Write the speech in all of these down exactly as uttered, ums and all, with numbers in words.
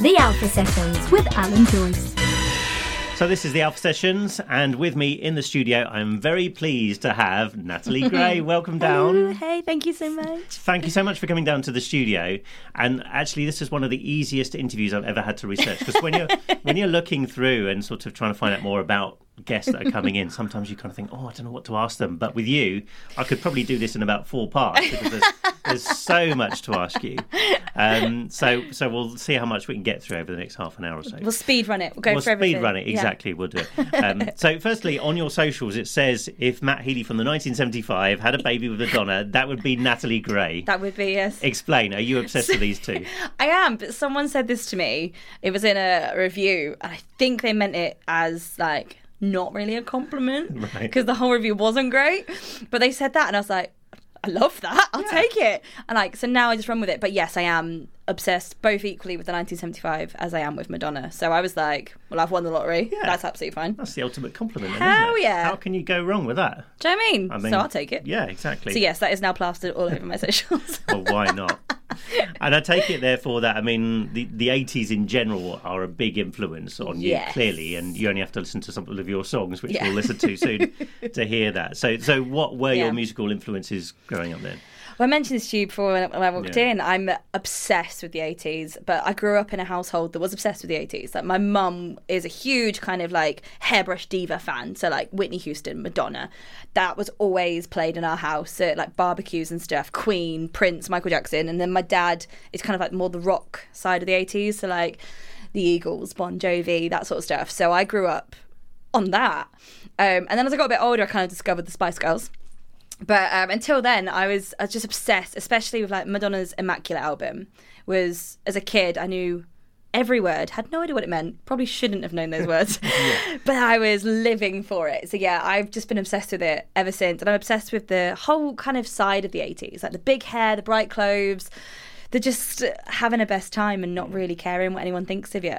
The Alpha Sessions with Alan Joyce. So this is The Alpha Sessions, and with me in the studio, I'm very pleased to have Natalie Gray. Welcome down. Ooh, hey, thank you so much. Thank you so much for coming down to the studio. And actually, this is one of the easiest interviews I've ever had to research, because when you're when you're looking through and sort of trying to find out more about guests that are coming in, sometimes you kind of think, oh, I don't know what to ask them. But with you, I could probably do this in about four parts, because there's, there's so much to ask you. Um, so so we'll see how much we can get through over the next half an hour or so. We'll speed run it. We'll go we'll for everything. We'll speed run it, exactly. Yeah. We'll do it. Um, so firstly, on your socials, it says if Matt Healy from the nineteen seventy-five had a baby with Madonna, that would be Natalie Gray. That would be, yes. Explain, are you obsessed so, with these two? I am, but someone said this to me. It was in a review, and I think they meant it as, like, not really a compliment, because right. the whole review wasn't great, but they said that, and I was like, I love that, I'll yeah. take it. And like, so now I just run with it. But yes, I am obsessed, both equally with the nineteen seventy-five as I am with Madonna. So I was like, well, I've won the lottery. Yeah. That's absolutely fine. That's the ultimate compliment, then, Hell isn't it? Yeah. How can you go wrong with that? Do you know what I mean? I mean? So I'll take it. Yeah, exactly. So yes, that is now plastered all over my socials. Well, why not? And I take it, therefore, that, I mean, the, the eighties in general are a big influence on you, yes. clearly, and you only have to listen to some of your songs, which yeah. we'll listen to soon, to hear that. So, so what were yeah. your musical influences growing up then? Well, I mentioned this to you before when I walked yeah. in. I'm obsessed with the eighties, but I grew up in a household that was obsessed with the eighties. Like, my mum is a huge kind of, like, hairbrush diva fan, so, like, Whitney Houston, Madonna. That was always played in our house at, like, barbecues and stuff. Queen, Prince, Michael Jackson. And then my dad is kind of, like, more the rock side of the eighties, so, like, the Eagles, Bon Jovi, that sort of stuff. So I grew up on that. Um, and then as I got a bit older, I kind of discovered the Spice Girls. But um, until then, I was I was just obsessed, especially with like Madonna's Immaculate album. Was as a kid, I knew every word, had no idea what it meant. Probably shouldn't have known those words, yeah. but I was living for it. So yeah, I've just been obsessed with it ever since, and I'm obsessed with the whole kind of side of the eighties, like the big hair, the bright clothes, the just having a best time and not really caring what anyone thinks of you.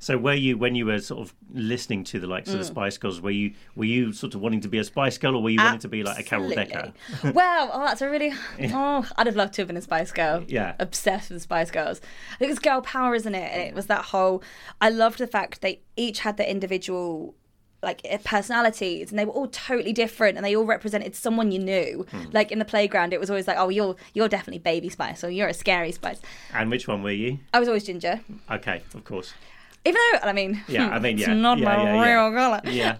So were you, when you were sort of listening to the likes mm. of the Spice Girls, were you were you sort of wanting to be a Spice Girl, or were you Absolutely. wanting to be like a Carol Decker? Well, oh, that's a really, oh, I'd have loved to have been a Spice Girl. Yeah. Obsessed with the Spice Girls. It was girl power, isn't it? And it was that whole, I loved the fact they each had their individual, like, personalities, and they were all totally different, and they all represented someone you knew. Mm. Like in the playground, it was always like, oh, you're you're definitely Baby Spice, or you're a Scary Spice. And which one were you? I was always Ginger. Okay, of course. Even though, I mean, yeah, I mean, yeah. it's not yeah, my yeah, real colour. Yeah.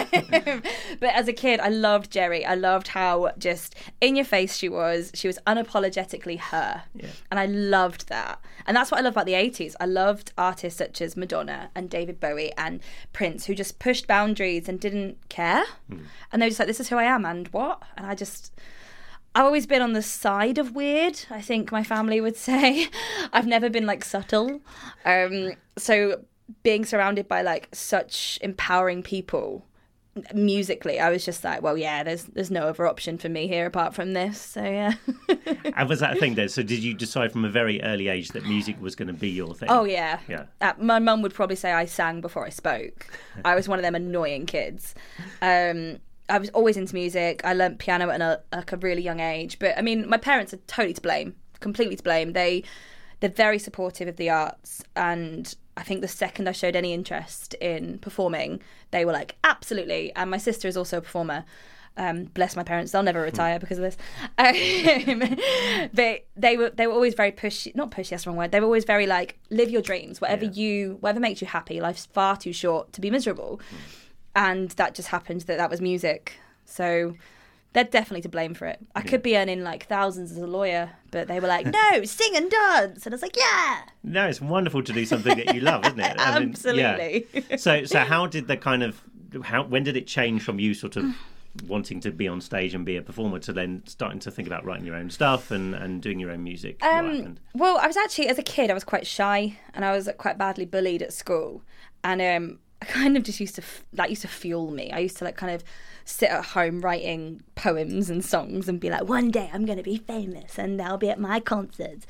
yeah. But as a kid, I loved Jerry. I loved how just in your face she was. She was unapologetically her. Yeah. And I loved that. And that's what I love about the eighties. I loved artists such as Madonna and David Bowie and Prince, who just pushed boundaries and didn't care. Mm. And they were just like, this is who I am and what? And I just... I've always been on the side of weird, I think my family would say. I've never been, like, subtle. Um, so being surrounded by, like, such empowering people musically, I was just like, well, yeah, there's there's no other option for me here apart from this. So, yeah. And was that a thing, though? So did you decide from a very early age that music was going to be your thing? Oh, yeah. yeah. Uh, my mum would probably say I sang before I spoke. I was one of them annoying kids. Um I was always into music. I learnt piano at an, like a really young age. But, I mean, my parents are totally to blame, completely to blame. They, they're very supportive of the arts. And I think the second I showed any interest in performing, they were like, absolutely. And my sister is also a performer. Um, bless my parents, they'll never retire because of this. Um, they, they, were, they were always very pushy, not pushy, that's the wrong word. They were always very like, live your dreams, whatever, yeah. you, whatever makes you happy. Life's far too short to be miserable. And that just happened that that was music. So they're definitely to blame for it. I yeah. could be earning like thousands as a lawyer, but they were like, no, sing and dance. And I was like, yeah. No, it's wonderful to do something that you love, isn't it? I mean, absolutely. Yeah. So so how did the kind of, how when did it change from you sort of wanting to be on stage and be a performer to then starting to think about writing your own stuff and, and doing your own music? Um, well, I was actually, as a kid, I was quite shy and I was quite badly bullied at school. And... um. I kind of just used to, that used to fuel me. I used to like kind of sit at home writing poems and songs and be like, one day I'm going to be famous and I'll be at my concerts.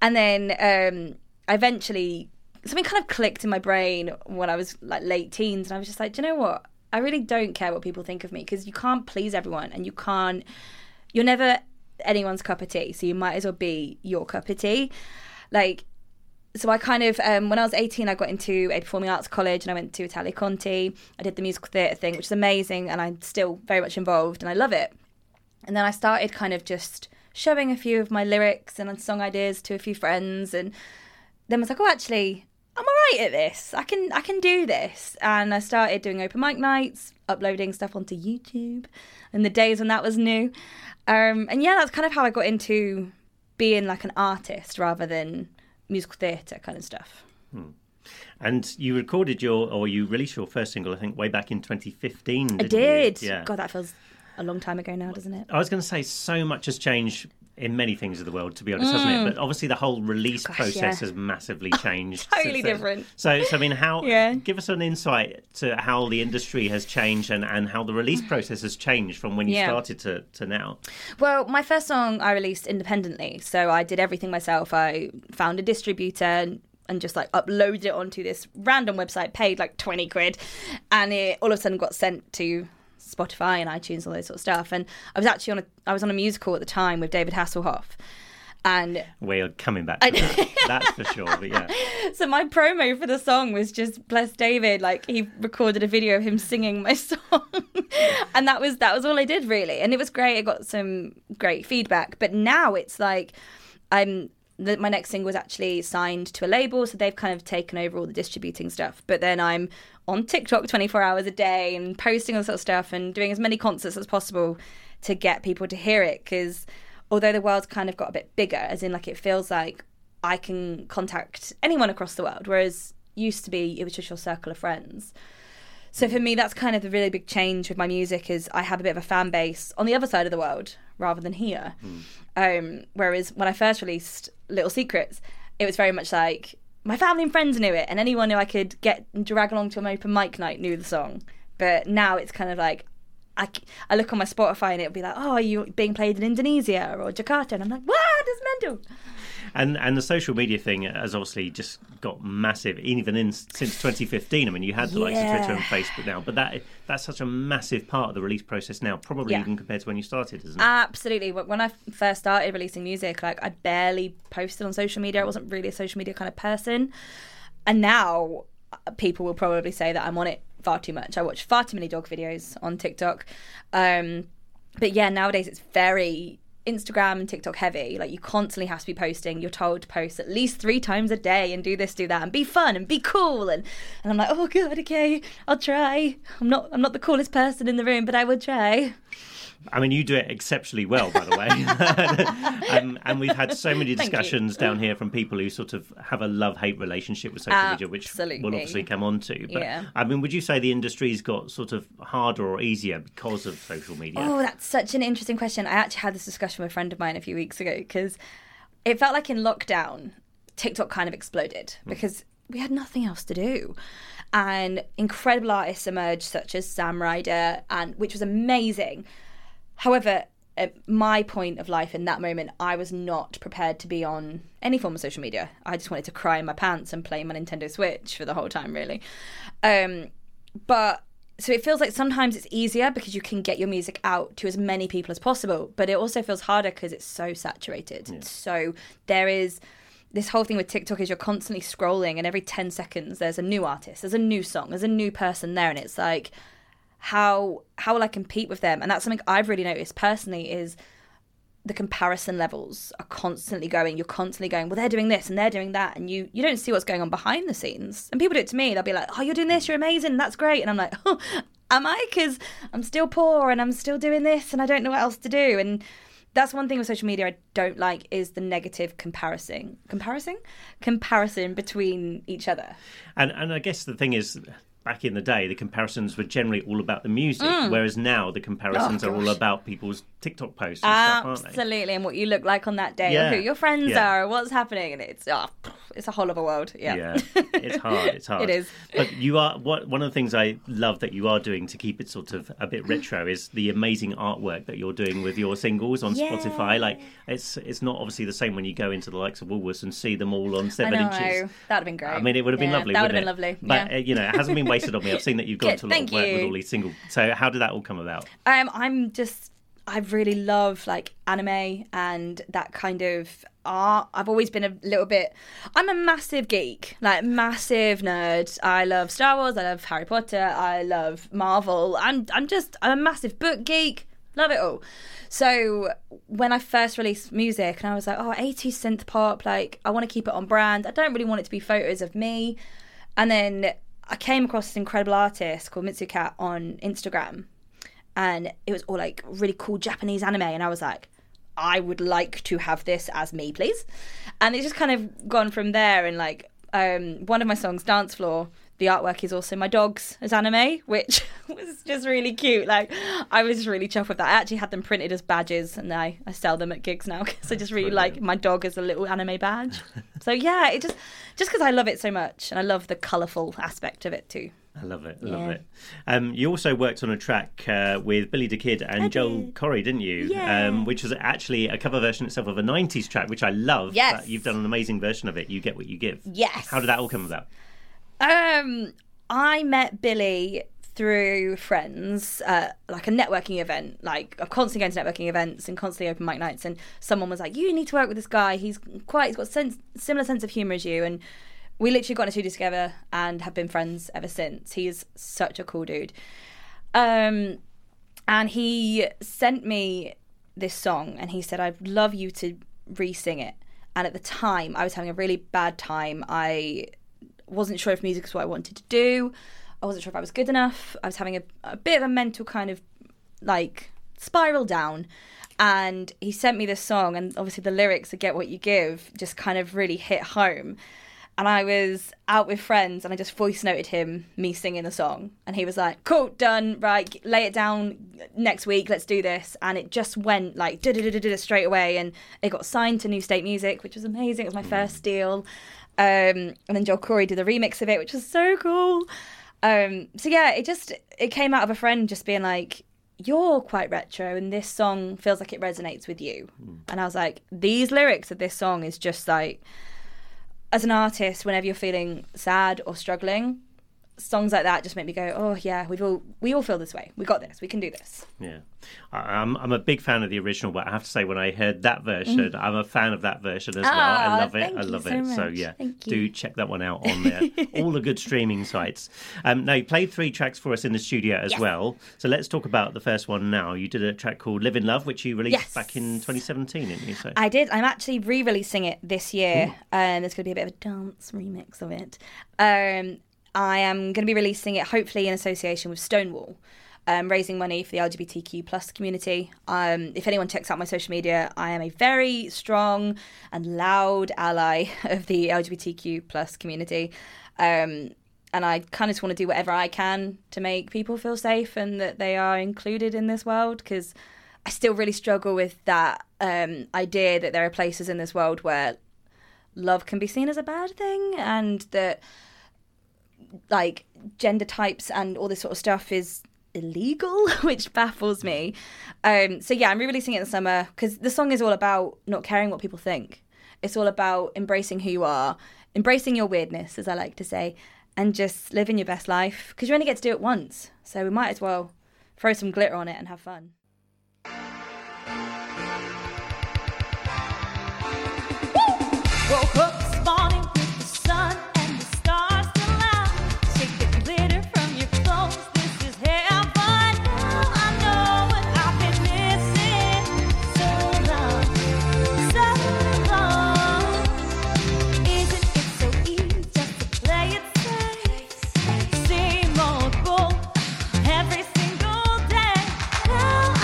And then um, I eventually, something kind of clicked in my brain when I was like late teens, and I was just like, do you know what? I really don't care what people think of me, because you can't please everyone, and you can't, you're never anyone's cup of tea. So you might as well be your cup of tea. Like, so I kind of, um, when I was eighteen, I got into a performing arts college and I went to Italia Conti. I did the musical theatre thing, which is amazing, and I'm still very much involved and I love it. And then I started kind of just showing a few of my lyrics and song ideas to a few friends, and then I was like, oh, actually, I'm all right at this. I can I can do this. And I started doing open mic nights, uploading stuff onto YouTube in the days when that was new. Um, and yeah, that's kind of how I got into being like an artist rather than musical theatre kind of stuff. Hmm. And you recorded your, or you released your first single, I think, way back in twenty fifteen, didn't I did. You? Yeah. God, that feels a long time ago now, doesn't it? I was going to say, so much has changed in many things of the world, to be honest, mm. hasn't it? But obviously the whole release Gosh, process yeah. has massively changed. Oh, totally different. So, so I mean, how? Yeah. Give us an insight to how the industry has changed and, and how the release process has changed from when you yeah. started to, to now. Well, my first song I released independently. So I did everything myself. I found a distributor and, and just like uploaded it onto this random website, paid like twenty quid, and it all of a sudden got sent to Spotify and iTunes, all those sort of stuff. And I was actually on a I was on a musical at the time with David Hasselhoff, and we're coming back to I, that that's for sure, but yeah. So my promo for the song was just bless David, like he recorded a video of him singing my song and that was that was all I did really, and it was great. I got some great feedback, but now it's like I'm the, my next single was actually signed to a label, so they've kind of taken over all the distributing stuff, but then I'm on TikTok twenty-four hours a day and posting all that sort of stuff and doing as many concerts as possible to get people to hear it, because although the world's kind of got a bit bigger, as in like it feels like I can contact anyone across the world, whereas used to be it was just your circle of friends. So for me, that's kind of the really big change with my music, is I have a bit of a fan base on the other side of the world rather than here. Mm. Um, whereas when I first released Little Secrets, it was very much like my family and friends knew it, and anyone who I could get and drag along to an open mic night knew the song. But now it's kind of like I, I look on my Spotify and it'll be like, oh, are you being played in Indonesia or Jakarta? And I'm like, what is Mendel? And and the social media thing has obviously just got massive, even in since twenty fifteen. I mean, you had the yeah. likes of Twitter and Facebook now, but that that's such a massive part of the release process now, probably yeah. even compared to when you started, isn't it? Absolutely. When I first started releasing music, like I barely posted on social media. I wasn't really a social media kind of person. And now people will probably say that I'm on it far too much. I watch far too many dog videos on TikTok. Um, but yeah, nowadays it's very Instagram and TikTok heavy. Like you constantly have to be posting. You're told to post at least three times a day and do this, do that, and be fun and be cool. And, and I'm like, oh god, okay, I'll try. I'm not I'm not the coolest person in the room, but I will try. I mean, you do it exceptionally well, by the way. um, and we've had so many discussions down here from people who sort of have a love-hate relationship with social Absolutely. media, which we'll obviously come on to. But yeah. I mean, would you say the industry's got sort of harder or easier because of social media? Oh, that's such an interesting question. I actually had this discussion with a friend of mine a few weeks ago, because it felt like in lockdown, TikTok kind of exploded mm. because we had nothing else to do. And incredible artists emerged, such as Sam Ryder, and which was amazing. However, at my point of life in that moment, I was not prepared to be on any form of social media. I just wanted to cry in my pants and play my Nintendo Switch for the whole time, really. Um, but so it feels like sometimes it's easier because you can get your music out to as many people as possible. But it also feels harder because it's so saturated. Yeah. So there is this whole thing with TikTok is you're constantly scrolling, and every ten seconds there's a new artist, there's a new song, there's a new person there. And it's like, how how will I compete with them? And that's something I've really noticed personally, is the comparison levels are constantly going. You're constantly going, well, they're doing this and they're doing that. And you, you don't see what's going on behind the scenes. And people do it to me. They'll be like, oh, you're doing this. You're amazing. That's great. And I'm like, oh, am I? Because I'm still poor and I'm still doing this and I don't know what else to do. And that's one thing with social media I don't like, is the negative comparison. Comparison? Comparison between each other. And and I guess the thing is, back in the day, the comparisons were generally all about the music, mm. whereas now the comparisons oh, are all about people's TikTok posts and Absolutely. stuff, aren't they? And what you look like on that day, yeah. and who your friends yeah. are, and what's happening, and it's oh, it's a whole other world. Yeah, yeah. It's hard. It's hard. It is. But you are what one of the things I love that you are doing to keep it sort of a bit retro is the amazing artwork that you're doing with your singles on yeah. Spotify. Like it's it's not obviously the same when you go into the likes of Woolworths and see them all on seven I know. inches. That'd been great. I mean, it would have yeah, been lovely. That would have been lovely. But yeah. you know, it hasn't been wasted on me. I've seen that you've gone Good, to a lot of work you. with all these singles. So how did that all come about? Um, I'm just I really love like anime and that kind of art. I've always been a little bit, I'm a massive geek, like massive nerd. I love Star Wars, I love Harry Potter, I love Marvel. I'm I'm just, I'm a massive book geek. Love it all. So when I first released music and I was like, oh, eighties synth pop, like I want to keep it on brand. I don't really want it to be photos of me. And then I came across this incredible artist called Mitsukat on Instagram. And it was all like really cool Japanese anime. And I was like, I would like to have this as me, please. And it's just kind of gone from there. And like um, one of my songs, Dance Floor, the artwork is also my dogs as anime, which was just really cute. Like, I was really chuffed with that. I actually had them printed as badges, and I, I sell them at gigs now because I just really Brilliant. Like my dog as a little anime badge. So yeah, it just just because I love it so much, and I love the colourful aspect of it too. I love it, I love yeah. it. Um, you also worked on a track uh, with Billy DeKid and Daddy. Joel Corey, didn't you? Yeah. Um, which was actually a cover version itself of a nineties track, which I love. Yes. But you've done an amazing version of it, You Get What You Give. Yes. How did that all come about? Um, I met Billy through friends, uh, like a networking event. Like, I'm constantly going to networking events and constantly open mic nights, and someone was like, you need to work with this guy. He's quite, he's got sense, similar sense of humour as you. And we literally got in a studio together and have been friends ever since. He is such a cool dude. Um, and he sent me this song and he said, I'd love you to re-sing it. And at the time, I was having a really bad time. I... wasn't sure if music was what I wanted to do. I wasn't sure if I was good enough. I was having a, a bit of a mental kind of like spiral down. And he sent me this song, and obviously the lyrics of Get What You Give just kind of really hit home. And I was out with friends and I just voice noted him, me singing the song. And he was like, cool, done, right, lay it down next week, let's do this. And it just went like da da da da da straight away. And it got signed to New State Music, which was amazing. It was my first deal. Um, and then Joel Corey did a remix of it, which was so cool. Um, so yeah, it just, it came out of a friend just being like, you're quite retro and this song feels like it resonates with you. Mm. And I was like, these lyrics of this song is just like, as an artist, whenever you're feeling sad or struggling, songs like that just make me go, oh yeah, we've all, we all feel this way. We got this, we can do this. Yeah. I'm, I'm a big fan of the original, but I have to say when I heard that version, mm. I'm a fan of that version as oh, well. I love it. I love it. So, so yeah, do check that one out on there. All the good streaming sites. Um, now, you played three tracks for us in the studio as yes. well. So let's talk about the first one now. You did a track called Live in Love, which you released yes. back in twenty seventeen, didn't you? So. I did. I'm actually re-releasing it this year. Mm. And there's going to be a bit of a dance remix of it. Um, I am going to be releasing it, hopefully, in association with Stonewall. Um, raising money for the L G B T Q plus community. Um, if anyone checks out my social media, I am a very strong and loud ally of the L G B T Q plus community. Um, and I kind of just want to do whatever I can to make people feel safe and that they are included in this world, because I still really struggle with that um, idea that there are places in this world where love can be seen as a bad thing, and that like gender types and all this sort of stuff is illegal, which baffles me. Um, so yeah, I'm re-releasing it in the summer, because the song is all about not caring what people think. It's all about embracing who you are, embracing your weirdness, as I like to say, and just living your best life, because you only get to do it once. So we might as well throw some glitter on it and have fun. Woo! Every single day, now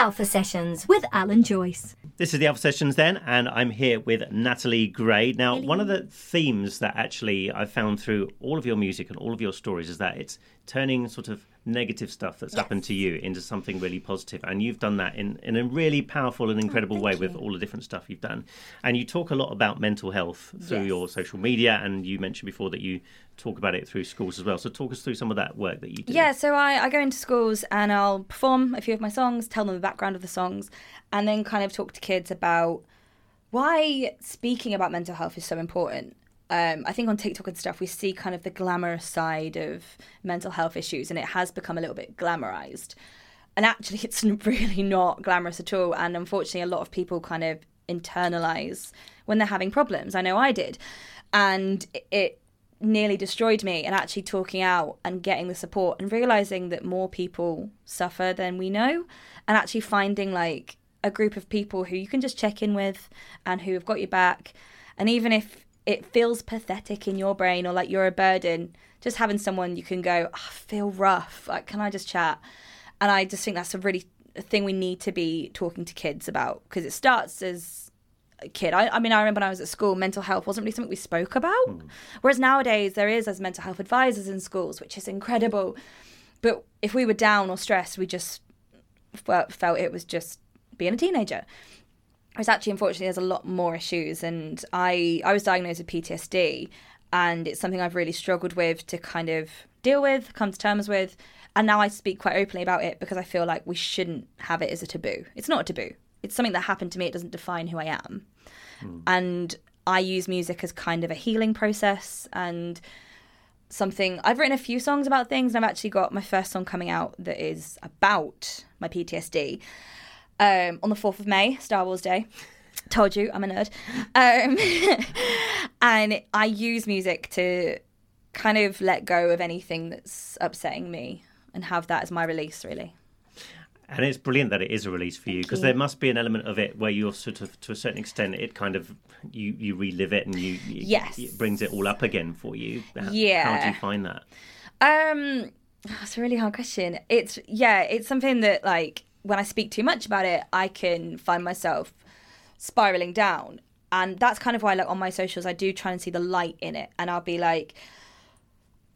Alpha Sessions with Alan Joyce. This is The Alpha Sessions then, and I'm here with Natalie Gray. Now, Hello. One of the themes that actually I found through all of your music and all of your stories is that it's turning sort of negative stuff that's yes. happened to you into something really positive. And you've done that in, in a really powerful and incredible oh, way you. With all the different stuff you've done. And you talk a lot about mental health through yes. your social media, and you mentioned before that you talk about it through schools as well. So talk us through some of that work that you do. Yeah, so I, I go into schools and I'll perform a few of my songs, tell them the background of the songs, and then kind of talk to kids about why speaking about mental health is so important. Um, I think on TikTok and stuff, we see kind of the glamorous side of mental health issues, and it has become a little bit glamorized. And actually, it's really not glamorous at all. And unfortunately, a lot of people kind of internalize when they're having problems. I know I did. And it nearly destroyed me. And actually talking out and getting the support and realizing that more people suffer than we know, and actually finding like a group of people who you can just check in with and who have got your back. And even if it feels pathetic in your brain or like you're a burden, just having someone you can go, oh, I feel rough, like, can I just chat? And I just think that's a really a thing we need to be talking to kids about, because it starts as a kid. I, I mean, I remember when I was at school, mental health wasn't really something we spoke about. Mm. Whereas nowadays there is as mental health advisors in schools, which is incredible. But if we were down or stressed, we just felt it was just being a teenager. It's actually, unfortunately, there's a lot more issues, and I, I was diagnosed with P T S D, and it's something I've really struggled with to kind of deal with, come to terms with, and now I speak quite openly about it because I feel like we shouldn't have it as a taboo. It's not a taboo. It's something that happened to me. It doesn't define who I am, mm. and I use music as kind of a healing process and something. I've written a few songs about things, and I've actually got my first song coming out that is about my P T S D. Um, on the fourth of May, Star Wars Day. Told you, I'm a nerd. Um, and I use music to kind of let go of anything that's upsetting me and have that as my release, really. And it's brilliant that it is a release for you, because there must be an element of it where you're sort of, to a certain extent, it kind of, you, you relive it and you, you yes. it brings it all up again for you. How, yeah. How do you find that? Um, that's a really hard question. It's, yeah, it's something that, like, when I speak too much about it, I can find myself spiraling down. And that's kind of why, like, on my socials, I do try and see the light in it. And I'll be like,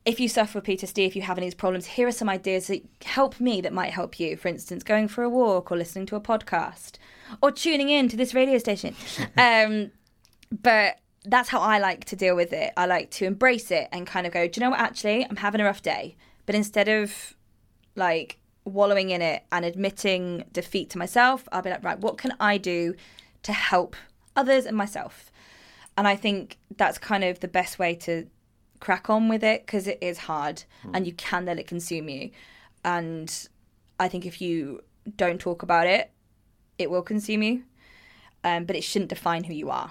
if you suffer with P T S D, if you have any of these problems, here are some ideas that help me that might help you. For instance, going for a walk or listening to a podcast or tuning in to this radio station. um, but that's how I like to deal with it. I like to embrace it and kind of go, do you know what, actually, I'm having a rough day. But instead of, like, wallowing in it and admitting defeat to myself, I'll be like, right, what can I do to help others and myself? And I think that's kind of the best way to crack on with it, because it is hard mm. and you can let it consume you. And I think if you don't talk about it, it will consume you, um, but it shouldn't define who you are.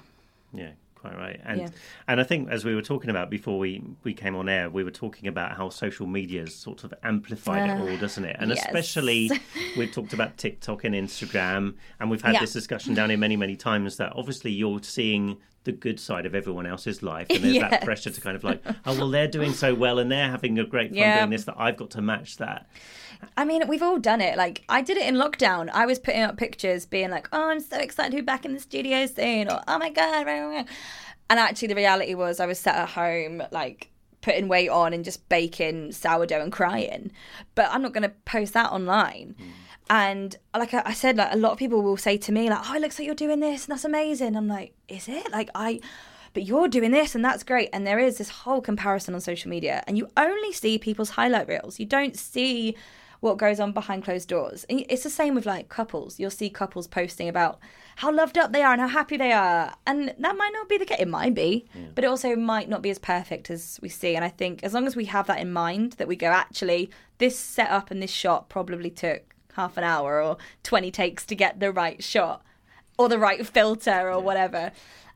Yeah. Quite right. And yeah. and I think, as we were talking about before we, we came on air, we were talking about how social media's sort of amplified uh, it all, doesn't it? And yes. especially, we've talked about TikTok and Instagram, and we've had yeah. this discussion down here many, many times, that obviously you're seeing the good side of everyone else's life, and there's yes. that pressure to kind of like, oh, well, they're doing so well and they're having a great fun yeah. doing this, that I've got to match that. I mean, we've all done it. Like, I did it in lockdown. I was putting up pictures being like, oh, I'm so excited to be back in the studio soon, or oh my god, and actually the reality was I was sat at home, like, putting weight on and just baking sourdough and crying. But I'm not going to post that online. mm. And like I said, like, a lot of people will say to me, like, oh, it looks like you're doing this and that's amazing. I'm like, is it? Like, I, but you're doing this and that's great. And there is this whole comparison on social media, and you only see people's highlight reels. You don't see what goes on behind closed doors. And it's the same with, like, couples. You'll see couples posting about how loved up they are and how happy they are. And that might not be the case. It might be, yeah. but it also might not be as perfect as we see. And I think as long as we have that in mind, that we go, actually, this setup and this shot probably took half an hour or twenty takes to get the right shot or the right filter or yeah. whatever.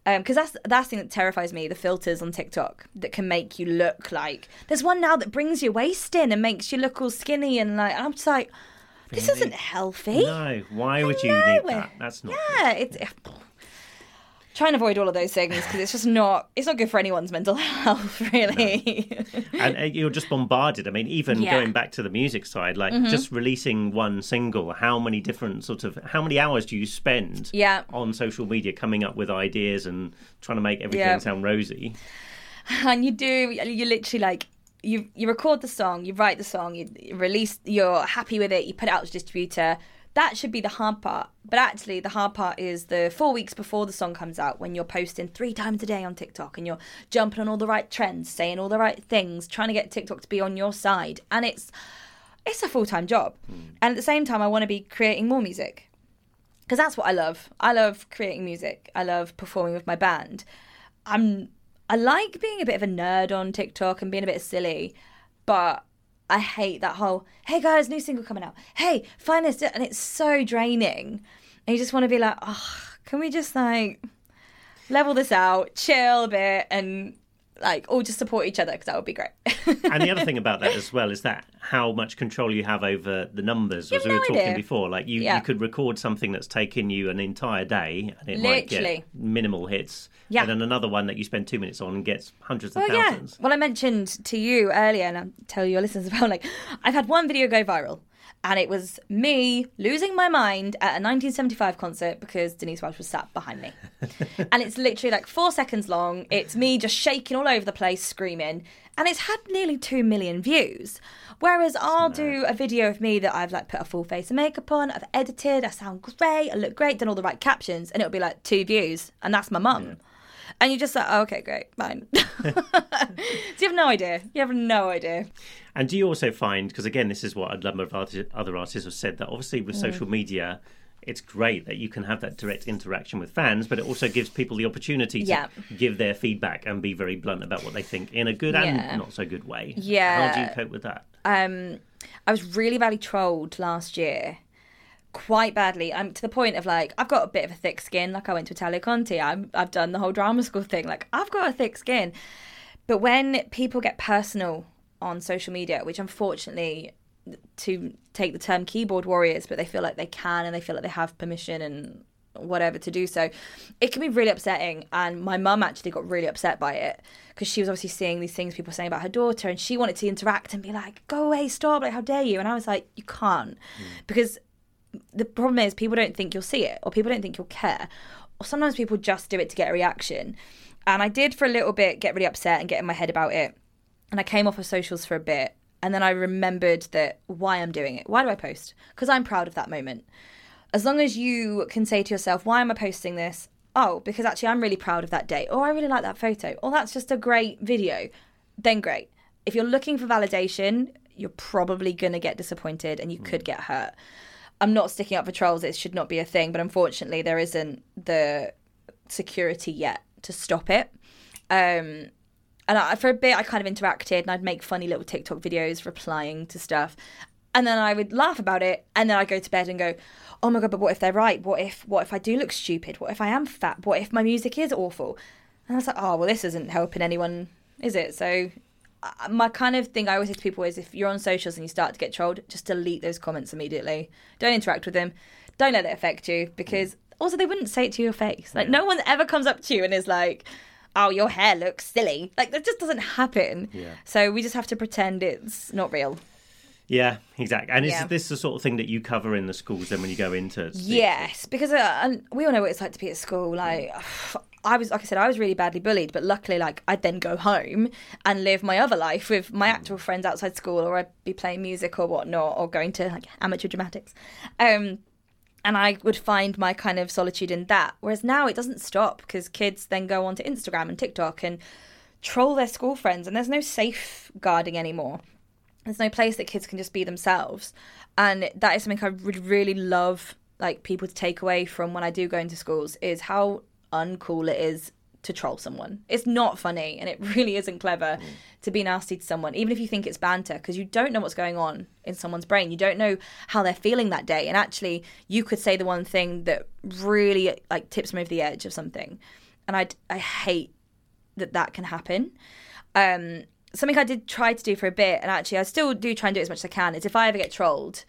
Because um, that's, that's the thing that terrifies me, the filters on TikTok that can make you look like... There's one now that brings your waist in and makes you look all skinny and like... And I'm just like, this really? Isn't healthy. No, why would you need that? That's not... Yeah, it's... try and avoid all of those things because it's just not, it's not good for anyone's mental health, really. No. And uh, you're just bombarded. I mean, even yeah. going back to the music side, like mm-hmm. just releasing one single, how many different sort of, how many hours do you spend yeah. on social media coming up with ideas and trying to make everything yeah. sound rosy? And you do, you literally like, you you record the song, you write the song, you release, you're happy with it, you put it out to distributor. That should be the hard part. But actually, the hard part is the four weeks before the song comes out when you're posting three times a day on TikTok and you're jumping on all the right trends, saying all the right things, trying to get TikTok to be on your side. And it's it's a full-time job. Mm. And at the same time, I want to be creating more music because that's what I love. I love creating music. I love performing with my band. I'm I like being a bit of a nerd on TikTok and being a bit silly, but I hate that whole, hey guys, new single coming out. Hey, find this. And it's so draining. And you just want to be like, oh, can we just like level this out, chill a bit and like all just support each other because that would be great. And the other thing about that as well is that how much control you have over the numbers. As we were talking before, like you, yeah. you could record something that's taken you an entire day and it Literally. might get minimal hits. Yeah. And then another one that you spend two minutes on and gets hundreds of well, thousands. Yeah. Well, I mentioned to you earlier, and I'll tell your listeners about, like, I've had one video go viral, and it was me losing my mind at a nineteen seventy-five concert because Denise Welsh was sat behind me. And it's literally, like, four seconds long. It's me just shaking all over the place, screaming. And it's had nearly two million views. Whereas That's I'll nice. do a video of me that I've, like, put a full face of makeup on, I've edited, I sound great, I look great, done all the right captions, and it'll be, like, two views. And that's my mum. Yeah. And you're just like, oh, okay, great, fine. So you have no idea. You have no idea. And do you also find, because again, this is what a number of artists, other artists have said, that obviously with mm. social media, it's great that you can have that direct interaction with fans, but it also gives people the opportunity to yeah. give their feedback and be very blunt about what they think in a good yeah. and not so good way. Yeah. How do you cope with that? Um, I was really badly trolled last year. Quite badly. I'm to the point of like, I've got a bit of a thick skin. Like I went to Italia Conti. I'm, I've done the whole drama school thing. Like I've got a thick skin. But when people get personal on social media, which unfortunately, to take the term keyboard warriors, but they feel like they can and they feel like they have permission and whatever to do so, it can be really upsetting. And my mum actually got really upset by it because she was obviously seeing these things people were saying about her daughter and she wanted to interact and be like, go away, stop, like how dare you? And I was like, you can't. Mm. Because the problem is people don't think you'll see it or people don't think you'll care. Or sometimes people just do it to get a reaction. And I did for a little bit get really upset and get in my head about it. And I came off of socials for a bit. And then I remembered that why I'm doing it. Why do I post? Because I'm proud of that moment. As long as you can say to yourself, why am I posting this? Oh, because actually I'm really proud of that day. Or I really like that photo. Or that's just a great video. Then great. If you're looking for validation, you're probably going to get disappointed and you mm. could get hurt. I'm not sticking up for trolls. It should not be a thing. But unfortunately, there isn't the security yet to stop it. Um, and I, for a bit, I kind of interacted and I'd make funny little TikTok videos replying to stuff. And then I would laugh about it. And then I'd go to bed and go, oh, my God, but what if they're right? What if what if I do look stupid? What if I am fat? What if my music is awful? And I was like, oh, well, this isn't helping anyone, is it? So my kind of thing I always say to people is if you're on socials and you start to get trolled, just delete those comments immediately. Don't interact with them. Don't let it affect you because also they wouldn't say it to your face. Like yeah. no one ever comes up to you and is like, oh, your hair looks silly. Like that just doesn't happen. Yeah. So we just have to pretend it's not real. Yeah, exactly. And yeah. is this the sort of thing that you cover in the schools then when you go into? Yes, because uh, we all know what it's like to be at school. Like, yeah. I was, like I said, I was really badly bullied, but luckily, like, I'd then go home and live my other life with my actual friends outside school, or I'd be playing music or whatnot, or going to, like, amateur dramatics. Um, and I would find my kind of solitude in that. Whereas now it doesn't stop because kids then go onto Instagram and TikTok and troll their school friends, and there's no safeguarding anymore. There's no place that kids can just be themselves. And that is something I would really love, like, people to take away from when I do go into schools is how uncool it is to troll someone. It's not funny and it really isn't clever mm. to be nasty to someone, even if you think it's banter, because you don't know what's going on in someone's brain. You don't know how they're feeling that day. And actually, you could say the one thing that really, like, tips them over the edge of something. And I, I hate that that can happen. Um... Something I did try to do for a bit, and actually I still do try and do it as much as I can, is if I ever get trolled,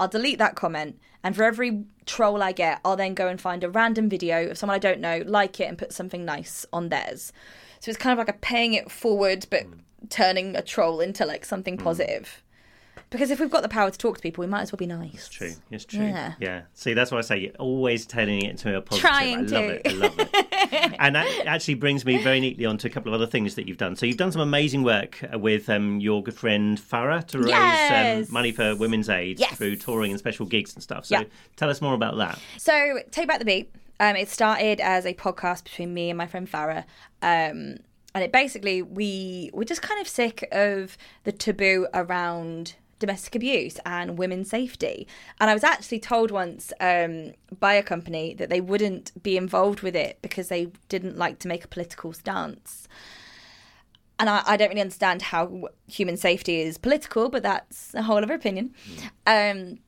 I'll delete that comment, and for every troll I get, I'll then go and find a random video of someone I don't know, like it, and put something nice on theirs. So it's kind of like a paying it forward, but mm. turning a troll into like something mm. positive. Because if we've got the power to talk to people, we might as well be nice. It's true. It's true. Yeah. yeah. See, that's why I say you're always turning it into a positive. Trying I to. love it. I love it. And that actually brings me very neatly on to a couple of other things that you've done. So you've done some amazing work with um, your good friend Farah to raise yes. um, money for Women's Aid yes. through touring and special gigs and stuff. So yeah. tell us more about that. So Take Back the Beat. Um, it started as a podcast between me and my friend Farah. Um, and it basically, we were just kind of sick of the taboo around domestic abuse and women's safety. And I was actually told once um, by a company that they wouldn't be involved with it because they didn't like to make a political stance. And I, I don't really understand how human safety is political, but that's a whole other opinion. Um,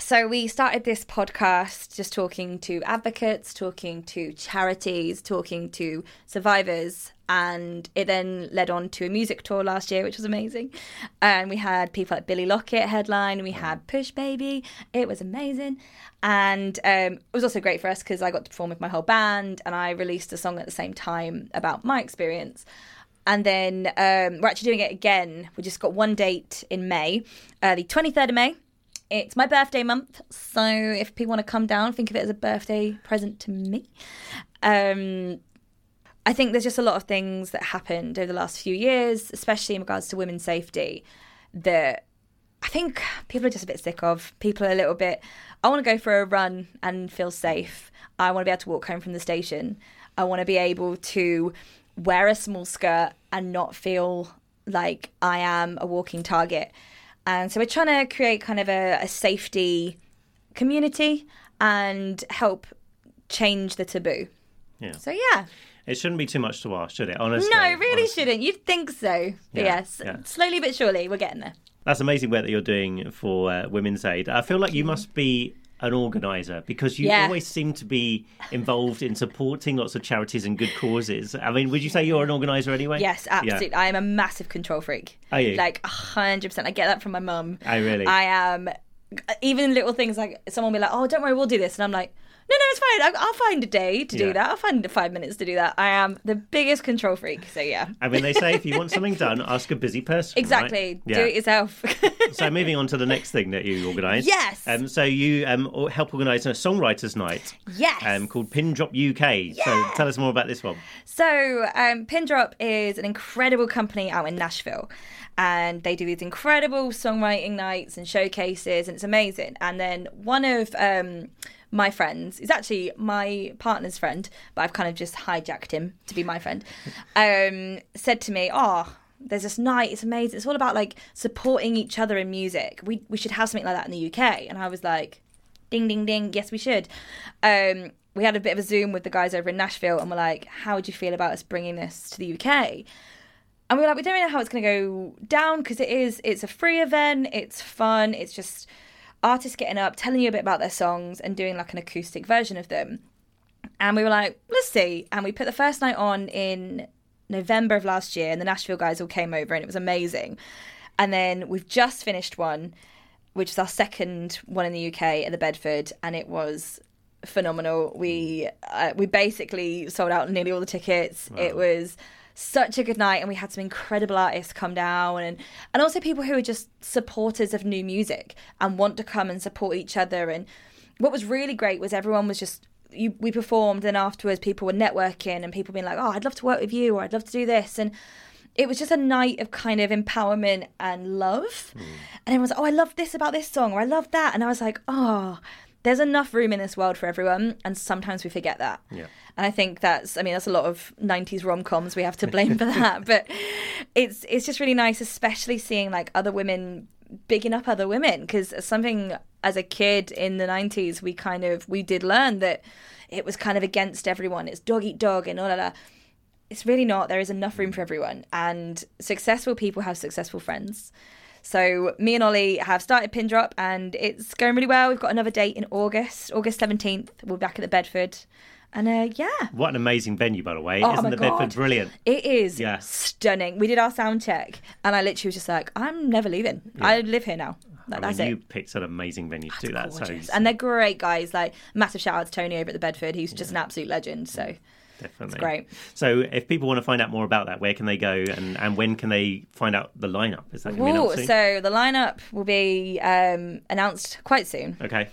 so we started this podcast just talking to advocates, talking to charities, talking to survivors. And it then led on to a music tour last year, which was amazing. And we had people like Billy Lockett headline. We had Push Baby. It was amazing. And um, it was also great for us because I got to perform with my whole band. And I released a song at the same time about my experience. And then um, we're actually doing it again. We just got one date in May, uh, the twenty-third of May. It's my birthday month. So if people want to come down, think of it as a birthday present to me. Um I think there's just a lot of things that happened over the last few years, especially in regards to women's safety, that I think people are just a bit sick of. People are a little bit, I want to go for a run and feel safe. I want to be able to walk home from the station. I want to be able to wear a small skirt and not feel like I am a walking target. And so we're trying to create kind of a, a safety community and help change the taboo. Yeah. So, yeah. It shouldn't be too much to ask, should it? Honestly. No, it really honestly. shouldn't. You'd think so. But yeah, yes, yeah. slowly but surely, we're getting there. That's amazing work that you're doing for uh, Women's Aid. I feel like you must be an organiser because you yeah. always seem to be involved in supporting lots of charities and good causes. I mean, would you say you're an organiser anyway? Yes, absolutely. Yeah. I am a massive control freak. Are you? Like, one hundred percent. I get that from my mum. I really? I am. Even little things like someone will be like, oh, don't worry, we'll do this. And I'm like, No, no, it's fine. I'll find a day to yeah. do that. I'll find five minutes to do that. I am the biggest control freak, so yeah. I mean, they say if you want something done, ask a busy person. Exactly. Right? Yeah. Do it yourself. So moving on to the next thing that you organise. Yes. Um, so you um, help organise a songwriters' night. Yes. Um, called Pin Drop U K. Yeah. So tell us more about this one. So um, Pin Drop is an incredible company out in Nashville. And they do these incredible songwriting nights and showcases, and it's amazing. And then one of... Um, my friends, is actually my partner's friend, but I've kind of just hijacked him to be my friend, um, said to me, oh, there's this night, it's amazing. It's all about like supporting each other in music. We we should have something like that in the U K. And I was like, ding, ding, ding. Yes, we should. Um, we had a bit of a Zoom with the guys over in Nashville and we're like, how would you feel about us bringing this to the U K? And we were like, we don't really know how it's going to go down because it is, it's a free event. It's fun. It's just... artists getting up, telling you a bit about their songs and doing like an acoustic version of them. And we were like, let's see. And we put the first night on in November of last year and the Nashville guys all came over and it was amazing. And then we've just finished one, which is our second one in the U K at the Bedford. And it was phenomenal. We, uh, we basically sold out nearly all the tickets. Wow. It was such a good night and we had some incredible artists come down and and also people who are just supporters of new music and want to come and support each other. And what was really great was everyone was just you, we performed and afterwards people were networking and people being like, oh, I'd love to work with you or I'd love to do this. And it was just a night of kind of empowerment and love. Mm. And everyone was like, oh, I love this about this song or I love that. And I was like, oh, there's enough room in this world for everyone, and sometimes we forget that. Yeah. And I think that's, I mean, that's a lot of nineties rom-coms we have to blame for that. But it's it's just really nice, especially seeing, like, other women bigging up other women. Because something, as a kid in the nineties, we kind of, we did learn that it was kind of against everyone. It's dog eat dog and all of that. It's really not. There is enough room for everyone. And successful people have successful friends. So me and Ollie have started Pin Drop and it's going really well. We've got another date in August, August seventeenth. We'll be back at the Bedford. And uh, yeah. What an amazing venue, by the way. Oh, Isn't the God. Bedford brilliant? It is yeah. stunning. We did our sound check and I literally was just like, I'm never leaving. Yeah. I live here now. Like, I mean, that's you it. picked an amazing venue to that's do that. Gorgeous. So and they're great guys. Like, massive shout out to Tony over at the Bedford. He's just yeah. an absolute legend. So definitely, it's great. So if people want to find out more about that, where can they go, and, and when can they find out the lineup? Is that going to be announced? So the lineup will be um, announced quite soon. Okay.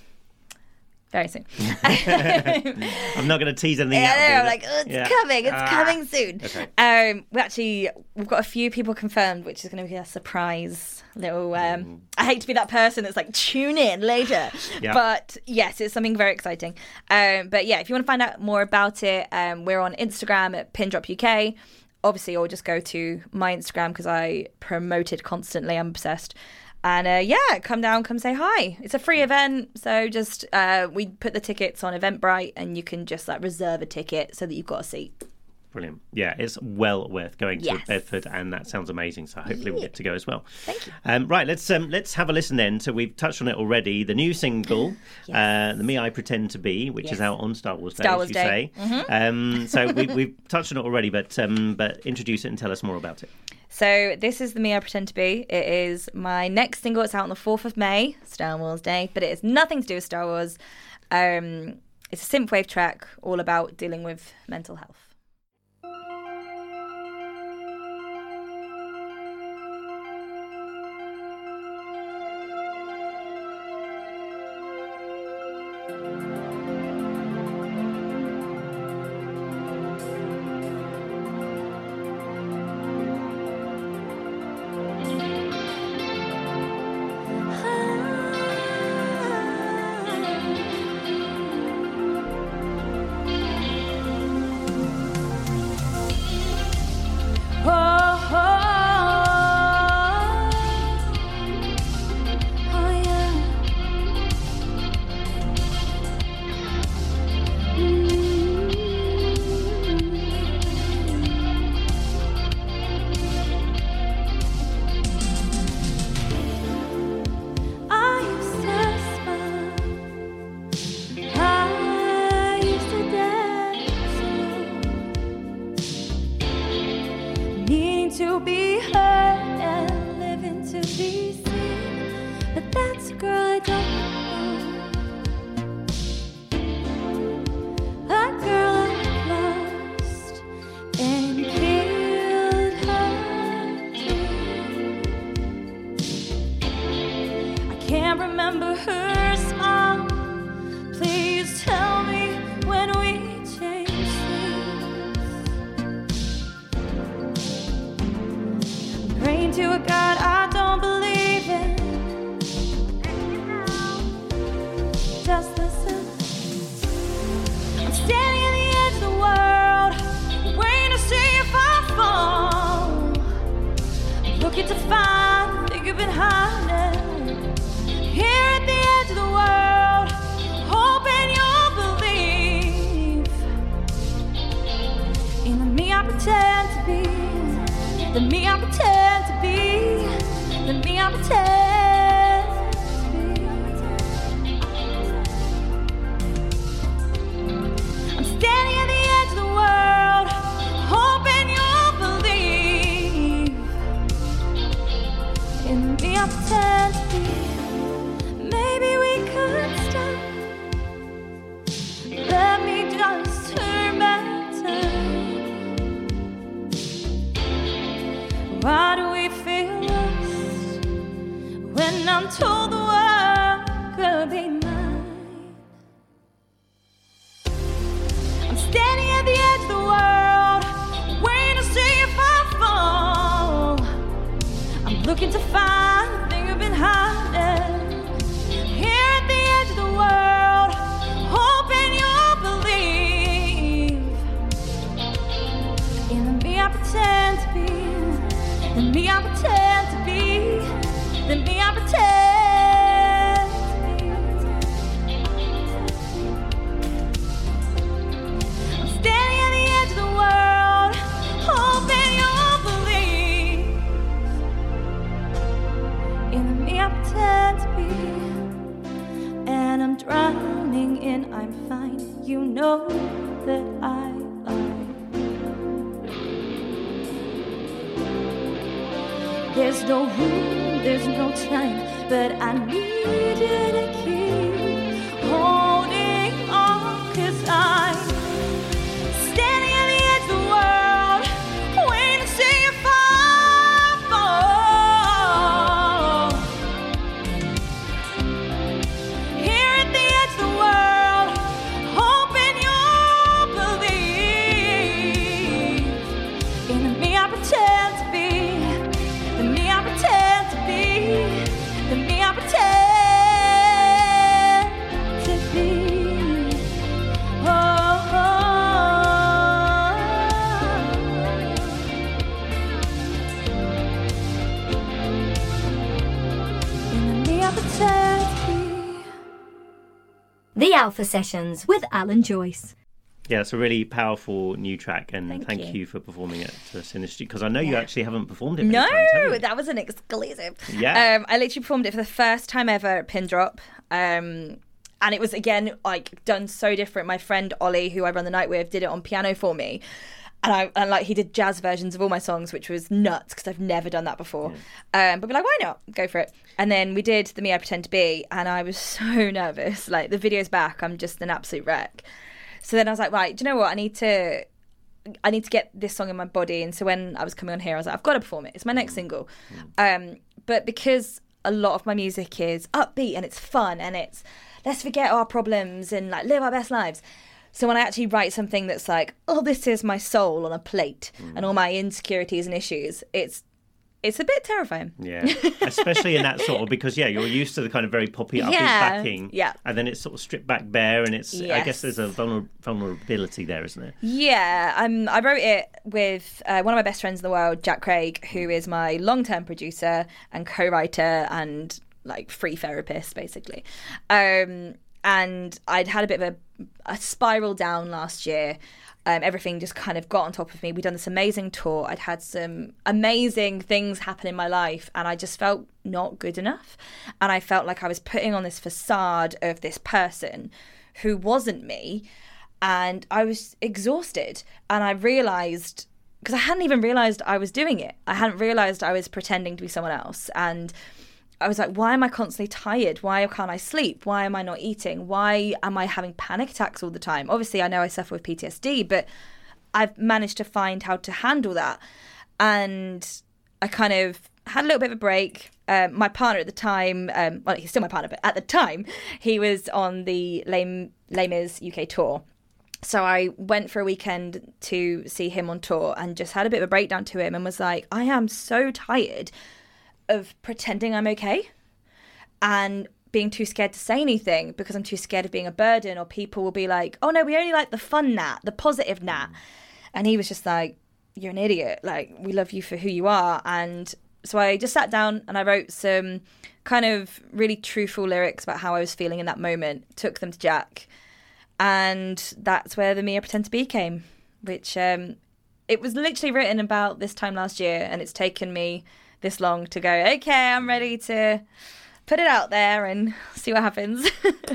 Very soon. I'm not going to tease anything yeah, out. Yeah, I'm like, oh, it's yeah. coming. It's ah. coming soon. Okay. Um, we actually, we've got a few people confirmed, which is going to be a surprise. Little. Um, mm. I hate to be that person that's like, tune in later. Yeah. But yes, it's something very exciting. Um, but yeah, if you want to find out more about it, um, we're on Instagram at Pin Drop U K. Obviously, or just go to my Instagram because I promote it constantly. I'm obsessed. And uh, yeah, come down, come say hi. It's a free event, so just uh, we put the tickets on Eventbrite, and you can just like reserve a ticket so that you've got a seat. Brilliant. Yeah, it's well worth going yes. to Bedford, and that sounds amazing. So hopefully yeah. we'll get to go as well. Thank you. Um, right, let's um, let's have a listen then. So we've touched on it already. The new single, yes. uh, "The Me I Pretend to Be," which yes. is out on Star Wars Day, Star Wars as you Day. say. Mm-hmm. Um, so we, we've touched on it already, but um, but introduce it and tell us more about it. So this is The Me I Pretend to Be. It is my next single. It's out on the fourth of May, Star Wars Day, but it has nothing to do with Star Wars. Um, it's a synthwave track all about dealing with mental health. There's no room, there's no time, but I need you to keep holding on, 'cause I'm standing at the edge of the world, waiting to see you fall. Here at the edge of the world, hoping you'll believe in the me I pretend to be. The Alpha Sessions with Alan Joyce. Yeah, it's a really powerful new track, and thank, thank you. you for performing it to us in the studio, because I know yeah. you actually haven't performed it. No, times, that was an exclusive. Yeah, um, I literally performed it for the first time ever at Pin Drop, um, and it was again like done so different. My friend Ollie, who I run the night with, did it on piano for me. And I and like he did jazz versions of all my songs, which was nuts because I've never done that before. Yeah. Um, but we're like, why not? Go for it. And then we did The Me I Pretend to Be, and I was so nervous. Like, the video's back, I'm just an absolute wreck. So then I was like, right, do you know what? I need to, I need to get this song in my body. And so when I was coming on here, I was like, I've got to perform it. It's my next mm. single. Mm. Um, but because a lot of my music is upbeat and it's fun and it's let's forget our problems and like live our best lives. So when I actually write something that's like, oh, this is my soul on a plate mm. and all my insecurities and issues, it's it's a bit terrifying. Yeah, especially in that sort of, because, yeah, you're used to the kind of very poppy, upbeat yeah. backing. Yeah. And then it's sort of stripped back bare, and it's, yes. I guess there's a vulner- vulnerability there, isn't there? Yeah, um, I wrote it with uh, one of my best friends in the world, Jack Craig, who is my long-term producer and co-writer and, like, free therapist, basically. Um And I'd had a bit of a, a spiral down last year. Um, everything just kind of got on top of me. We'd done this amazing tour. I'd had some amazing things happen in my life, and I just felt not good enough. And I felt like I was putting on this facade of this person who wasn't me. And I was exhausted. And I realised, because I hadn't even realised I was doing it. I hadn't realised I was pretending to be someone else. And I was like, why am I constantly tired? Why can't I sleep? Why am I not eating? Why am I having panic attacks all the time? Obviously, I know I suffer with P T S D, but I've managed to find how to handle that. And I kind of had a little bit of a break. Um, my partner at the time, um, well, he's still my partner, but at the time, he was on the Les Mis U K tour. So I went for a weekend to see him on tour and just had a bit of a breakdown to him and was like, I am so tired of pretending I'm okay and being too scared to say anything because I'm too scared of being a burden, or people will be like, oh no, we only like the fun Nat, the positive Nat. And he was just like, you're an idiot. Like, we love you for who you are. And so I just sat down and I wrote some kind of really truthful lyrics about how I was feeling in that moment, took them to Jack. And that's where the Me I Pretend to Be came, which um, it was literally written about this time last year, and it's taken me this long to go, okay, I'm ready to put it out there and see what happens.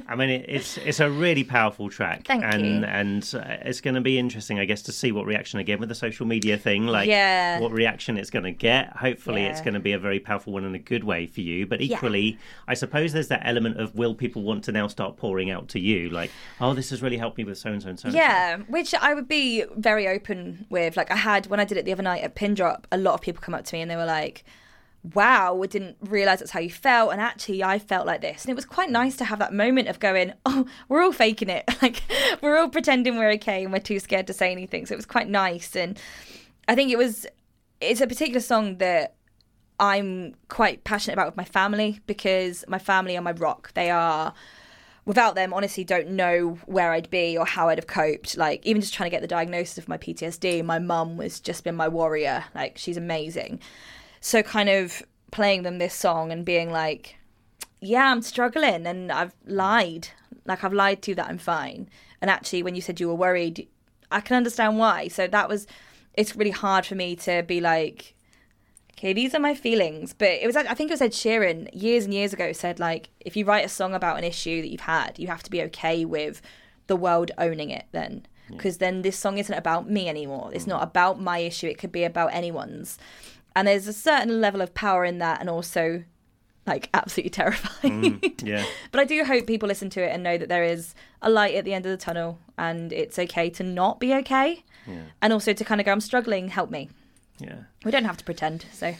I mean, it's it's a really powerful track. Thank and, you. And it's going to be interesting, I guess, to see what reaction, again, with the social media thing, like yeah. what reaction it's going to get. Hopefully yeah. it's going to be a very powerful one in a good way for you. But equally, yeah. I suppose there's that element of, will people want to now start pouring out to you? Like, oh, this has really helped me with so-and-so and so-and-so. Yeah, which I would be very open with. Like, I had, when I did it the other night at Pin Drop, a lot of people come up to me and they were like, wow, I didn't realise that's how you felt, and actually I felt like this. And it was quite nice to have that moment of going, oh, we're all faking it. Like, we're all pretending we're okay and we're too scared to say anything. So it was quite nice. And I think it was, it's a particular song that I'm quite passionate about with my family, because my family are my rock. They are, without them, honestly, don't know where I'd be or how I'd have coped. Like, even just trying to get the diagnosis of my P T S D, my mum has just been my warrior. Like, she's amazing. So kind of playing them this song and being like, yeah, I'm struggling and I've lied. Like, I've lied to you that I'm fine. And actually, when you said you were worried, I can understand why. So that was, it's really hard for me to be like, okay, these are my feelings. But it was, I think it was Ed Sheeran years and years ago said, like, if you write a song about an issue that you've had, you have to be okay with the world owning it then. Because yeah. then this song isn't about me anymore. It's not about my issue. It could be about anyone's. And there's a certain level of power in that, and also like absolutely terrifying. Mm, yeah. But I do hope people listen to it and know that there is a light at the end of the tunnel, and it's okay to not be okay. Yeah. And also to kind of go, I'm struggling, help me. Yeah. We don't have to pretend, so...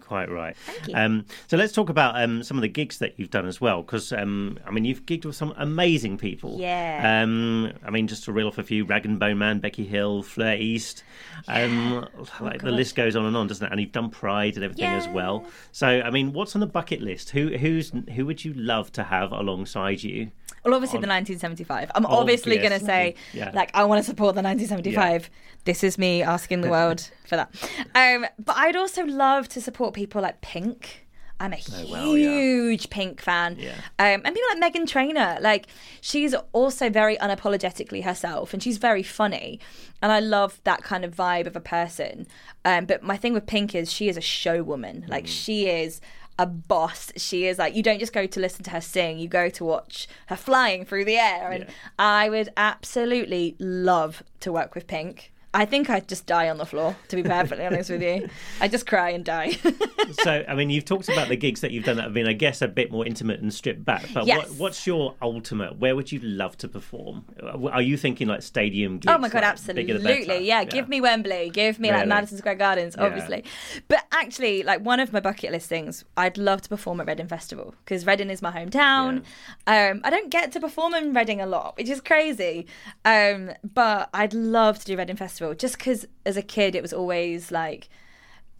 Quite right. Thank you. Um, so let's talk about um, some of the gigs that you've done as well, because um, I mean you've gigged with some amazing people. Yeah. Um, I mean, just to reel off a few: Rag and Bone Man, Becky Hill, Fleur East. Um, yeah. Like oh, the list goes on and on, doesn't it? And you've done Pride and everything yeah. as well. So I mean, what's on the bucket list? Who who's who would you love to have alongside you? Well, obviously on... the nineteen seventy-five. I'm oh, obviously yes. going to say yeah. like I want to support the nineteen seventy-five. Yeah. This is me asking the world for that. Um, but I'd also love to support people like Pink. I'm a oh, well, huge yeah. Pink fan. Yeah. Um, and people like Meghan Trainor. Like, she's also very unapologetically herself, and she's very funny. And I love that kind of vibe of a person. Um, but my thing with Pink is she is a showwoman. Like, mm. she is a boss. She is like, you don't just go to listen to her sing, you go to watch her flying through the air. And yeah. I would absolutely love to work with Pink. I think I'd just die on the floor, to be perfectly honest with you. I'd just cry and die. So, I mean, you've talked about the gigs that you've done that have been, I guess, a bit more intimate and stripped back. But yes. what, what's your ultimate? Where would you love to perform? Are you thinking, like, stadium gigs? Oh, my God, like, absolutely. Yeah, yeah, give me Wembley. Give me, really? like, Madison Square Gardens, obviously. Yeah. But actually, like, one of my bucket list things, I'd love to perform at Reading Festival, because Reading is my hometown. Yeah. Um, I don't get to perform in Reading a lot, which is crazy. Um, but I'd love to do Reading Festival. Just because as a kid it was always like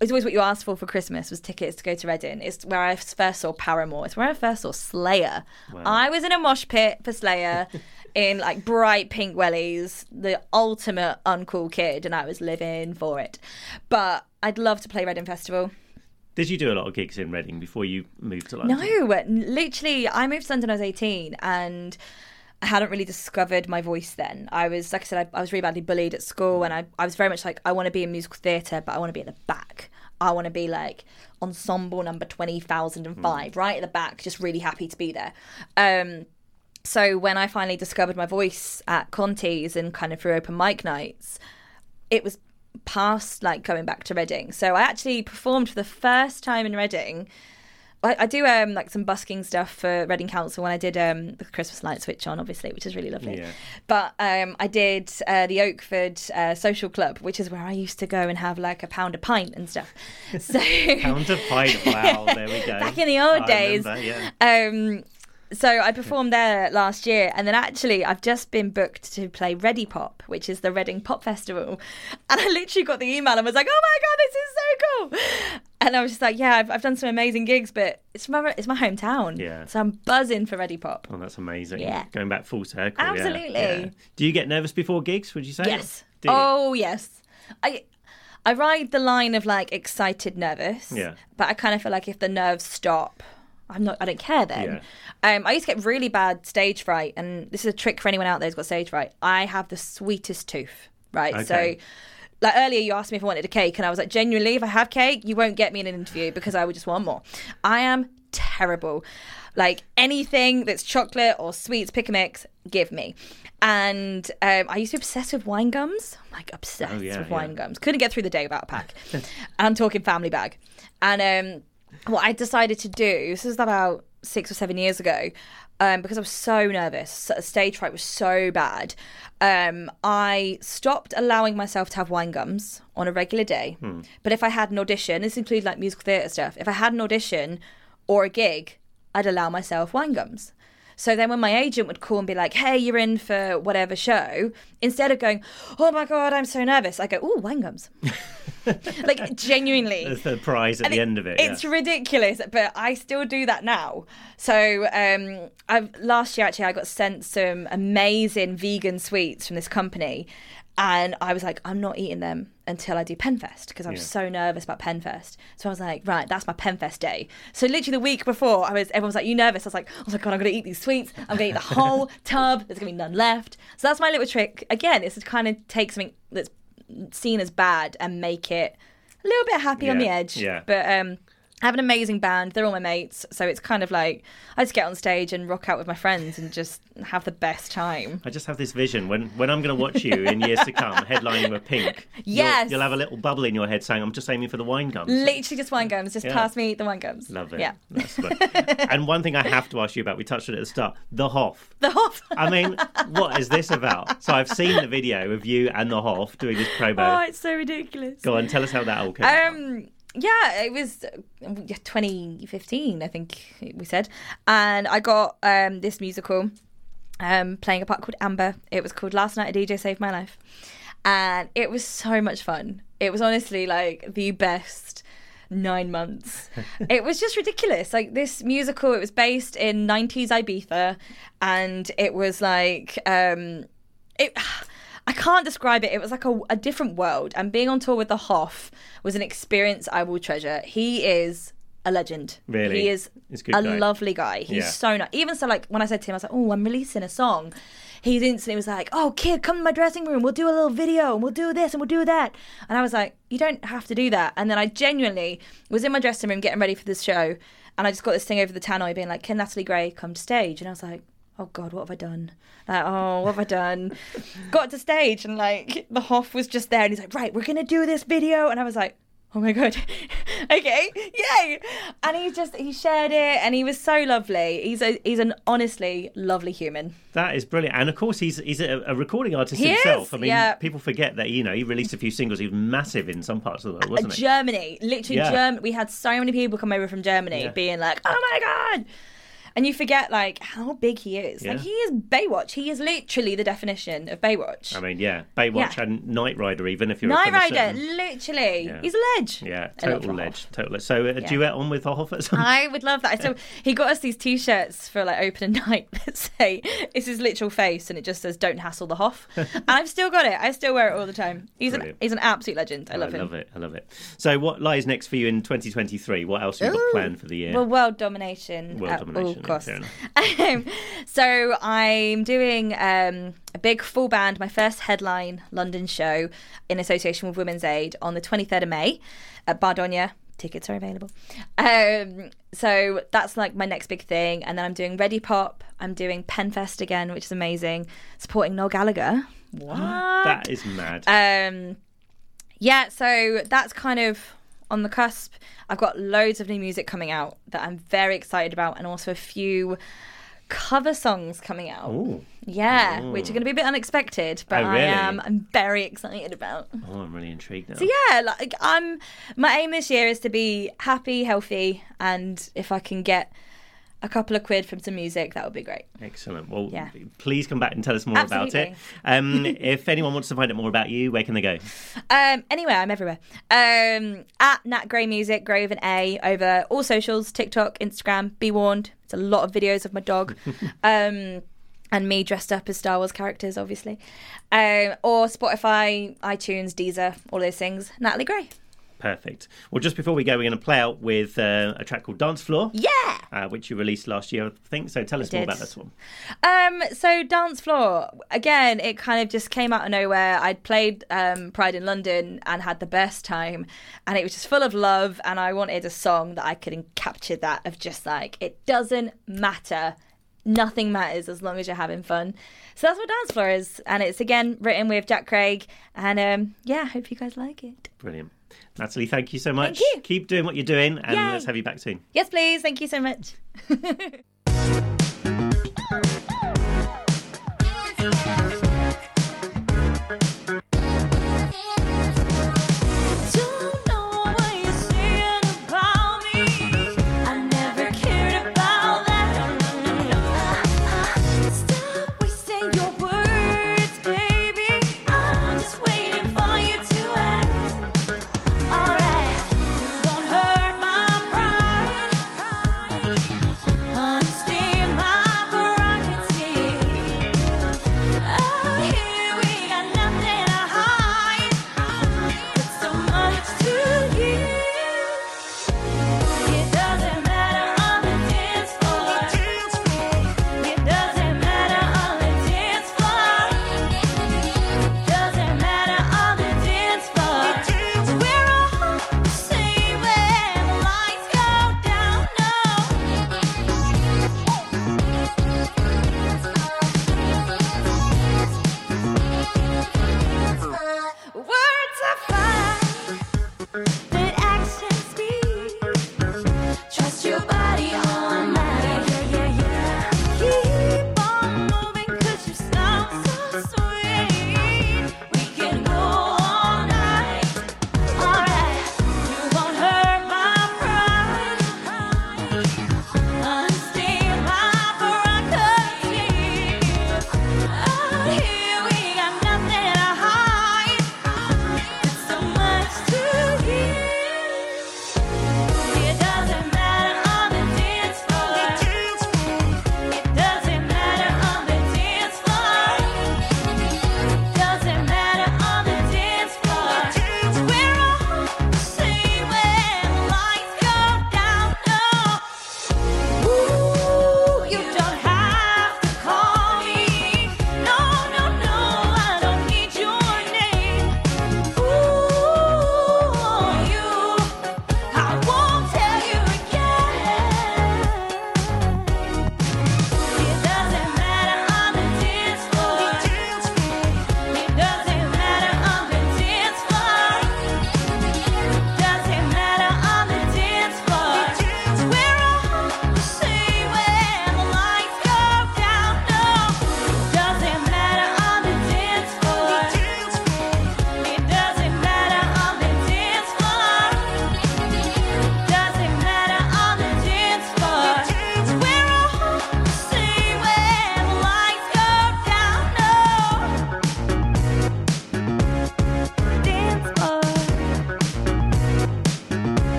it's always what you asked for for Christmas was tickets to go to Reading. It's where I first saw Paramore. It's where I first saw Slayer. Wow. I was in a mosh pit for Slayer in like bright pink wellies, the ultimate uncool kid, and I was living for it. But I'd love to play Reading Festival. Did you do a lot of gigs in Reading before you moved to London? No, literally I moved to London when I was eighteen, and I hadn't really discovered my voice then. I was, like I said, I, I was really badly bullied at school, and I, I was very much like, I want to be in musical theatre, but I want to be at the back. I want to be like ensemble number twenty thousand five, mm. right at the back, just really happy to be there. Um, so when I finally discovered my voice at Conti's and kind of through open mic nights, it was past like going back to Reading. So I actually performed for the first time in Reading. I do um, like some busking stuff for Reading Council when I did um, the Christmas light switch on, obviously, which is really lovely. Yeah. But um, I did uh, the Oakford uh, Social Club, which is where I used to go and have like a pound a pint and stuff. So pound a pint, wow, there we go. Back in the old I days. Remember, yeah. Um, so I performed there last year, and then actually I've just been booked to play Ready Pop, which is the Reading Pop Festival. And I literally got the email and was like, oh my God, this is so cool. And I was just like, yeah, I've, I've done some amazing gigs, but it's my it's my hometown. Yeah. So I'm buzzing for Ready Pop. Oh, that's amazing. Yeah. Going back full circle. Absolutely. Yeah. Yeah. Do you get nervous before gigs, would you say? Yes. Do you? Oh, yes. I I ride the line of like excited, nervous. Yeah. But I kind of feel like if the nerves stop, I'm not, I don't care then. Yeah. Um, I used to get really bad stage fright. And this is a trick for anyone out there who's got stage fright. I have the sweetest tooth, right? Okay. So... Like earlier you asked me if I wanted a cake, and I was like, genuinely, if I have cake, you won't get me in an interview because I would just want more. I am terrible. Like anything that's chocolate or sweets, pick a mix, give me. And um, I used to be obsessed with wine gums. I'm like obsessed oh, yeah, with wine yeah. gums. Couldn't get through the day without a pack. And I'm talking family bag. And um, what I decided to do, this was about six or seven years ago, Um, because I was so nervous, stage fright was so bad, um, I stopped allowing myself to have wine gums on a regular day. Hmm. But if I had an audition, this included like musical theatre stuff, if I had an audition or a gig, I'd allow myself wine gums. So then when my agent would call and be like, hey, you're in for whatever show, instead of going, oh my God, I'm so nervous, I go, ooh, wine gums. Like genuinely. That's the prize at and the it, end of it. It's yeah. ridiculous, but I still do that now. So um, I've, last year, actually, I got sent some amazing vegan sweets from this company. And I was like, I'm not eating them until I do PenFest, because I was yeah. so nervous about PenFest. So I was like, right, that's my PenFest day. So literally the week before, I was everyone was like, you nervous? I was like, oh my God, I'm going to eat these sweets. I'm going to eat the whole tub. There's going to be none left. So that's my little trick. Again, it's to kind of take something that's seen as bad and make it a little bit happy yeah. on the edge. Yeah. But um, I have an amazing band. They're all my mates. So it's kind of like I just get on stage and rock out with my friends and just have the best time. I just have this vision. When when I'm going to watch you in years to come, headlining with Pink, yes. You'll, you'll have a little bubble in your head saying, I'm just aiming for the wine gums. Literally just wine gums. Just yeah. pass me the wine gums. Love it. Yeah. That's and one thing I have to ask you about, we touched on it at the start, the Hoff. The Hoff. I mean, what is this about? So I've seen the video of you and the Hoff doing this promo. Oh, it's so ridiculous. Go on, tell us how that all came Um. About. Yeah, it was twenty fifteen, I think we said. And I got um, this musical um, playing a part called Amber. It was called Last Night a D J Saved My Life. And it was so much fun. It was honestly like the best nine months. It was just ridiculous. Like this musical, it was based in nineties Ibiza. And it was like... Um, it. I can't describe it. It was like a, a different world. And being on tour with the Hoff was an experience I will treasure. He is a legend. Really? He is He's a, good a guy. lovely guy. He's yeah. so nice. Even so, like, when I said to him, I was like, oh, I'm releasing a song. He instantly was like, oh, kid, come to my dressing room. We'll do a little video and we'll do this and we'll do that. And I was like, you don't have to do that. And then I genuinely was in my dressing room getting ready for this show. And I just got this thing over the tannoy being like, can Natalie Gray come to stage? And I was like, oh God, what have I done? Like, oh, what have I done? Got to stage and like the Hoff was just there and he's like, right, we're going to do this video. And I was like, oh my God, okay, yay. And he just, he shared it and he was so lovely. He's a, he's an honestly lovely human. That is brilliant. And of course, he's he's a, a recording artist he himself. Is, I mean, yeah. people forget that, you know, he released a few singles. He was massive in some parts of the world, wasn't he? Germany, literally yeah. Germany. We had so many people come over from Germany yeah. being like, oh my God. And you forget, like, how big he is. Yeah. Like, he is Baywatch. He is literally the definition of Baywatch. I mean, yeah. Baywatch yeah. and Knight Rider, even if you're Knight a Knight Rider, literally. Yeah. He's a ledge. Yeah, total ledge. Total ledge. So, a yeah. duet on with Hoff at some point. I would love that. So, he got us these T-shirts for, like, opening night that say, it's his literal face, and it just says, don't hassle the Hoff. And I've still got it. I still wear it all the time. He's, an, he's an absolute legend. I love I him. I love it. I love it. So, what lies next for you in twenty twenty-three? What else have you got planned for the year? Well, world domination. World domination. Of course. Um, so I'm doing um, a big full band, my first headline London show in association with Women's Aid on the twenty-third of May at Bardonia. Tickets are available. Um, so that's like my next big thing. And then I'm doing Ready Pop. I'm doing PenFest again, which is amazing. Supporting Noel Gallagher. What? That is mad. Um, yeah, so that's kind of... on the cusp. I've got loads of new music coming out that I'm very excited about, and also a few cover songs coming out. Ooh. Yeah, Ooh. Which are going to be a bit unexpected, but oh, really? I am I'm very excited about. Oh, I'm really intrigued now. So yeah, like I'm my aim this year is to be happy, healthy, and if I can get a couple of quid from some music, that would be great. Excellent. Well, yeah. please come back and tell us more Absolutely. about it. Um, if anyone wants to find out more about you, where can they go? Um, anywhere, I'm everywhere. Um, at Nat Gray Music, Gray with an A, over all socials, TikTok, Instagram. Be warned, it's a lot of videos of my dog. um, and me dressed up as Star Wars characters, obviously. Um, or Spotify, iTunes, Deezer, all those things. Natalie Gray. Perfect. Well, just before we go, we're going to play out with uh, a track called Dance Floor. Yeah! Uh, which you released last year, I think. So tell us more about this one. Um, so Dance Floor, again, it kind of just came out of nowhere. I'd played um, Pride in London and had the best time. And it was just full of love. And I wanted a song that I could capture that of just like, it doesn't matter. Nothing matters as long as you're having fun. So that's what Dance Floor is. And it's, again, written with Jack Craig. And um, yeah, I hope you guys like it. Brilliant. Natalie, thank you so much. Thank you. Keep doing what you're doing, and Yay. let's have you back soon. Yes, please. Thank you so much.